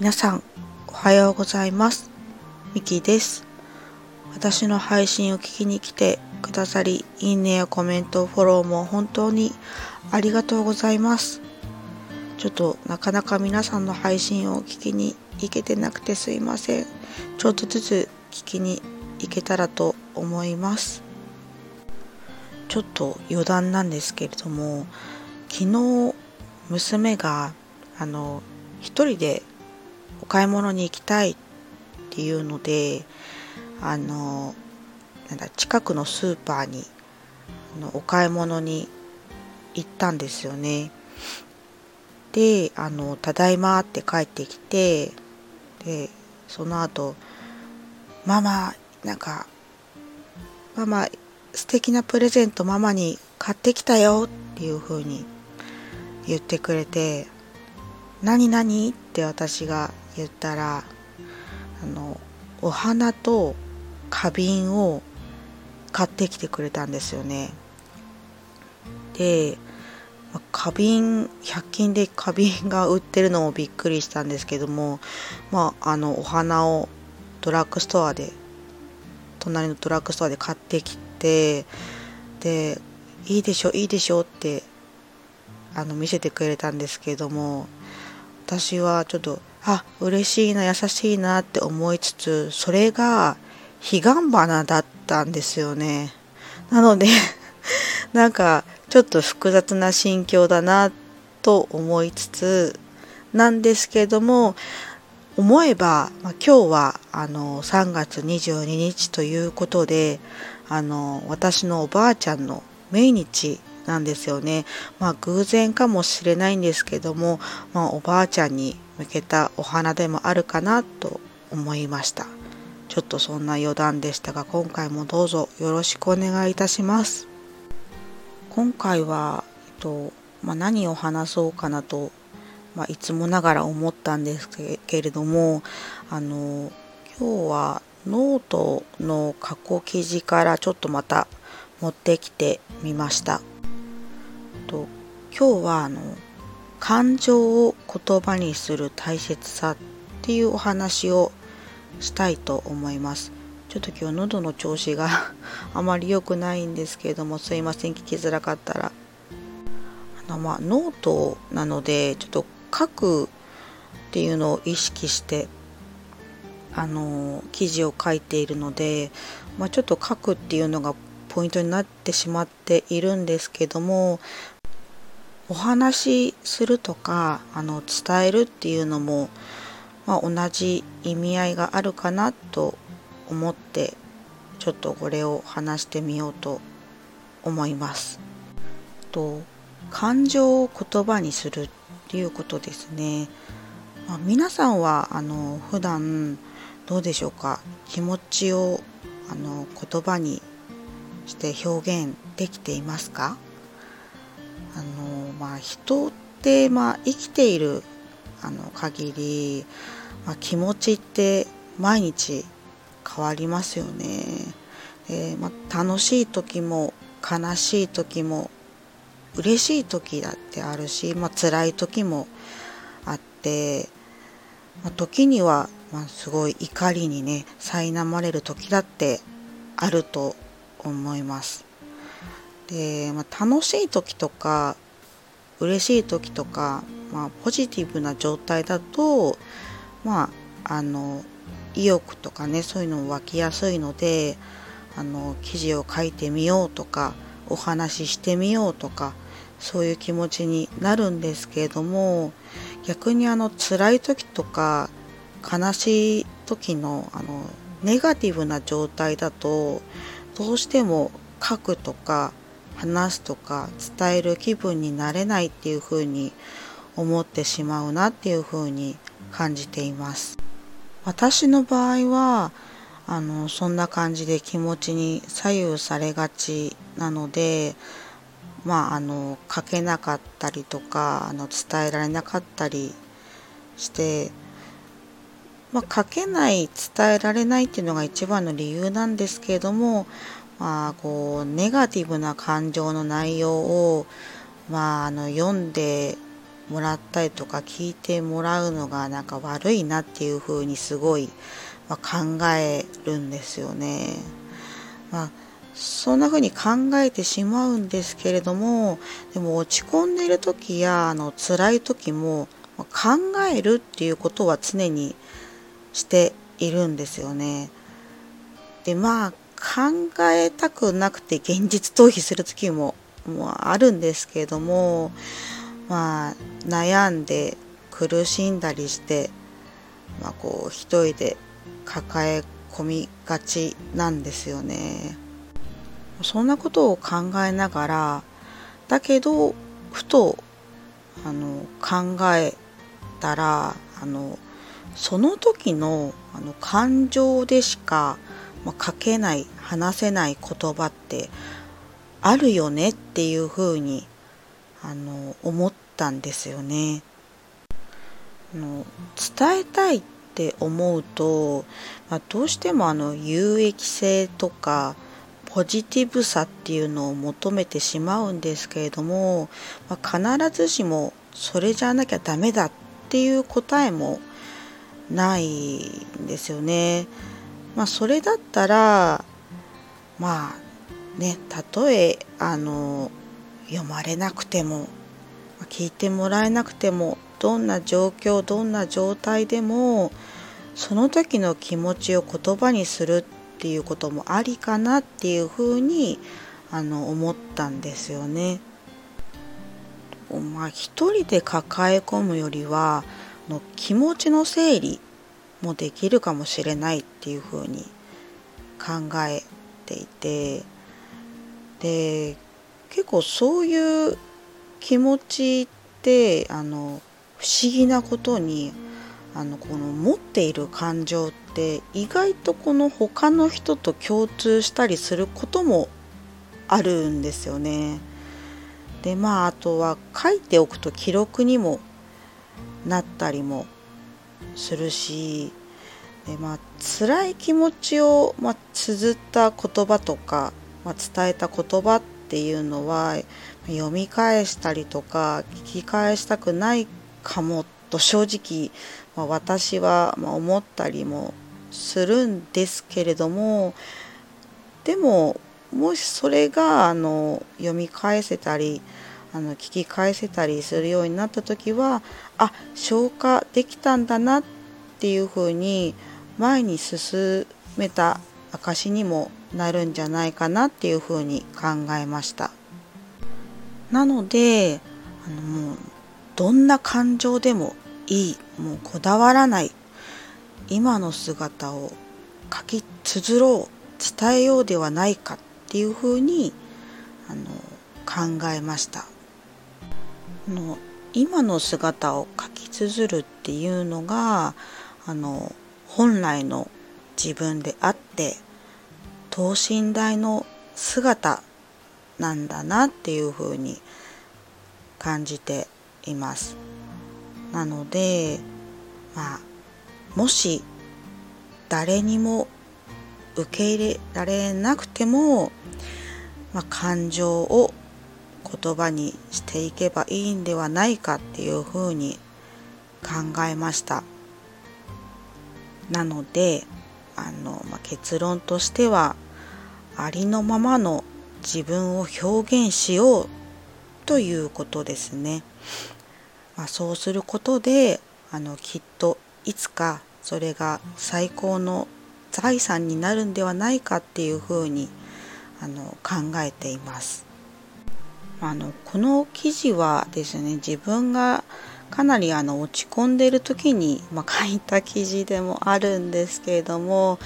皆さんおはようございます。ミキです。私の配信を聞きに来てくださり、いいねやコメント、フォローも本当にありがとうございます。ちょっとなかなか皆さんの配信を聞きに行けてなくてすいません。ちょっとずつ聞きに行けたらと思います。ちょっと余談なんですけれども、昨日娘が一人でお買い物に行きたいっていうので、近くのスーパーにお買い物に行ったんですよね。で、ただいまって帰ってきて、でその後ママ素敵なプレゼントママに買ってきたよっていう風に言ってくれて、何って私が言ったら、お花と花瓶を買ってきてくれたんですよね。で、花瓶、100均で花瓶が売ってるのもびっくりしたんですけども、お花を隣のドラッグストアで買ってきて、で、いいでしょって見せてくれたんですけども、私はちょっと嬉しいな、優しいなって思いつつ、それが彼岸花だったんですよね。なのでちょっと複雑な心境だなと思いつつなんですけども、思えば、今日は3月22日ということで、私のおばあちゃんの命日なんですよね。偶然かもしれないんですけども、おばあちゃんに向けたお花でもあるかなと思いました。ちょっとそんな余談でしたが、今回もどうぞよろしくお願いいたします。今回は、何を話そうかなと、いつもながら思ったんですけれども、今日はノートの過去記事からちょっとまた持ってきてみました。今日は感情を言葉にする大切さっていうお話をしたいと思います。ちょっと今日喉の調子があまり良くないんですけれども、すいません、聞きづらかったら。ノートなのでちょっと書くっていうのを意識して記事を書いているので、ちょっと書くっていうのがポイントになってしまっているんですけども、お話しするとか伝えるっていうのも、同じ意味合いがあるかなと思って、ちょっとこれを話してみようと思います。感情を言葉にするっていうことですね。皆さんは普段どうでしょうか。気持ちを言葉にして表現できていますか。人って、生きている限り、気持ちって毎日変わりますよね。楽しい時も悲しい時も嬉しい時だってあるし、辛い時もあって、時には、すごい怒りにね苛まれる時だってあると思います。で、楽しい時とか嬉しい時とか、ポジティブな状態だと、意欲とかね、そういうのも湧きやすいので、記事を書いてみようとか、お話ししてみようとか、そういう気持ちになるんですけれども、逆に辛い時とか悲しい時のネガティブな状態だと、どうしても書くとか話すとか伝える気分になれないっていう風に思ってしまうなっていう風に感じています。私の場合はそんな感じで気持ちに左右されがちなので、書けなかったりとか伝えられなかったりして、書けない伝えられないっていうのが一番の理由なんですけれども、ネガティブな感情の内容を、読んでもらったりとか聞いてもらうのがなんか悪いなっていうふうにすごい考えるんですよね。そんな風に考えてしまうんですけれども、でも落ち込んでいる時や辛い時も考えるっていうことは常にしているんですよね。で考えたくなくて現実逃避する時もあるんですけれども、悩んで苦しんだりして、一人で抱え込みがちなんですよね。そんなことを考えながら、だけどふと考えたらその時の感情でしか書けない話せない言葉ってあるよねっていうふうに思ったんですよね。伝えたいって思うと、どうしても有益性とかポジティブさっていうのを求めてしまうんですけれども、必ずしもそれじゃなきゃダメだっていう答えもないんですよね。それだったらたとえ読まれなくても聞いてもらえなくても、どんな状況どんな状態でもその時の気持ちを言葉にするっていうこともありかなっていうふうに思ったんですよね。一人で抱え込むよりは気持ちの整理もできるかもしれないっていうふうに考えていて、で結構そういう気持ちって不思議なことにこの持っている感情って意外とこの他の人と共通したりすることもあるんですよね。であとは書いておくと記録にもなったりもするし、で辛い気持ちを綴った言葉とか、伝えた言葉っていうのは読み返したりとか聞き返したくないかもと正直、私は思ったりもするんですけれども、でももしそれが読み返せたり聞き返せたりするようになった時は、消化できたんだなっていう風に前に進めた証にもなるんじゃないかなっていう風に考えました。なのでもうどんな感情でもいい、もうこだわらない、今の姿を書き綴ろう伝えようではないかっていう風に考えました。今の姿を書き綴るっていうのが本来の自分であって、等身大の姿なんだなっていうふうに感じています。なのでもし誰にも受け入れられなくても、感情を言葉にしていけばいいんではないかっていうふうに考えました。なので結論としては、ありのままの自分を表現しようということですね。そうすることできっといつかそれが最高の財産になるんではないかっていうふうに考えています。この記事はですね、自分がかなり落ち込んでいる時に、書いた記事でもあるんですけれども、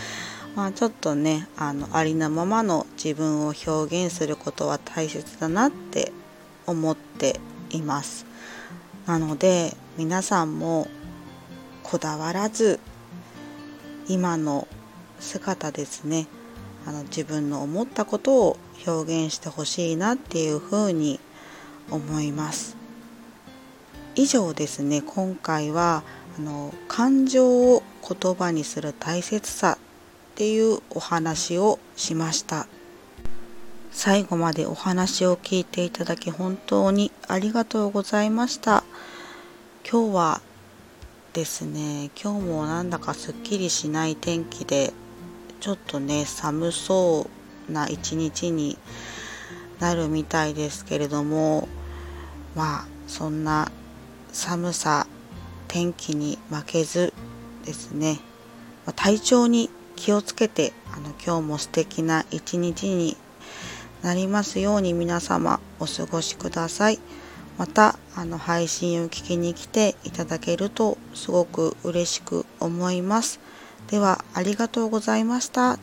ちょっとねありのままの自分を表現することは大切だなって思っています。なので皆さんもこだわらず、今の姿ですね、自分の思ったことを表現してほしいなっていうふうに思います。以上ですね、今回は感情を言葉にする大切さっていうお話をしました。最後までお話を聞いていただき本当にありがとうございました。今日はですね、今日もなんだかすっきりしない天気で、ちょっとね寒そうな一日になるみたいですけれども、そんな寒さ、天気に負けずですね、体調に気をつけて、今日も素敵な一日になりますように皆様お過ごしください。また配信を聞きに来ていただけるとすごく嬉しく思います。ではありがとうございました。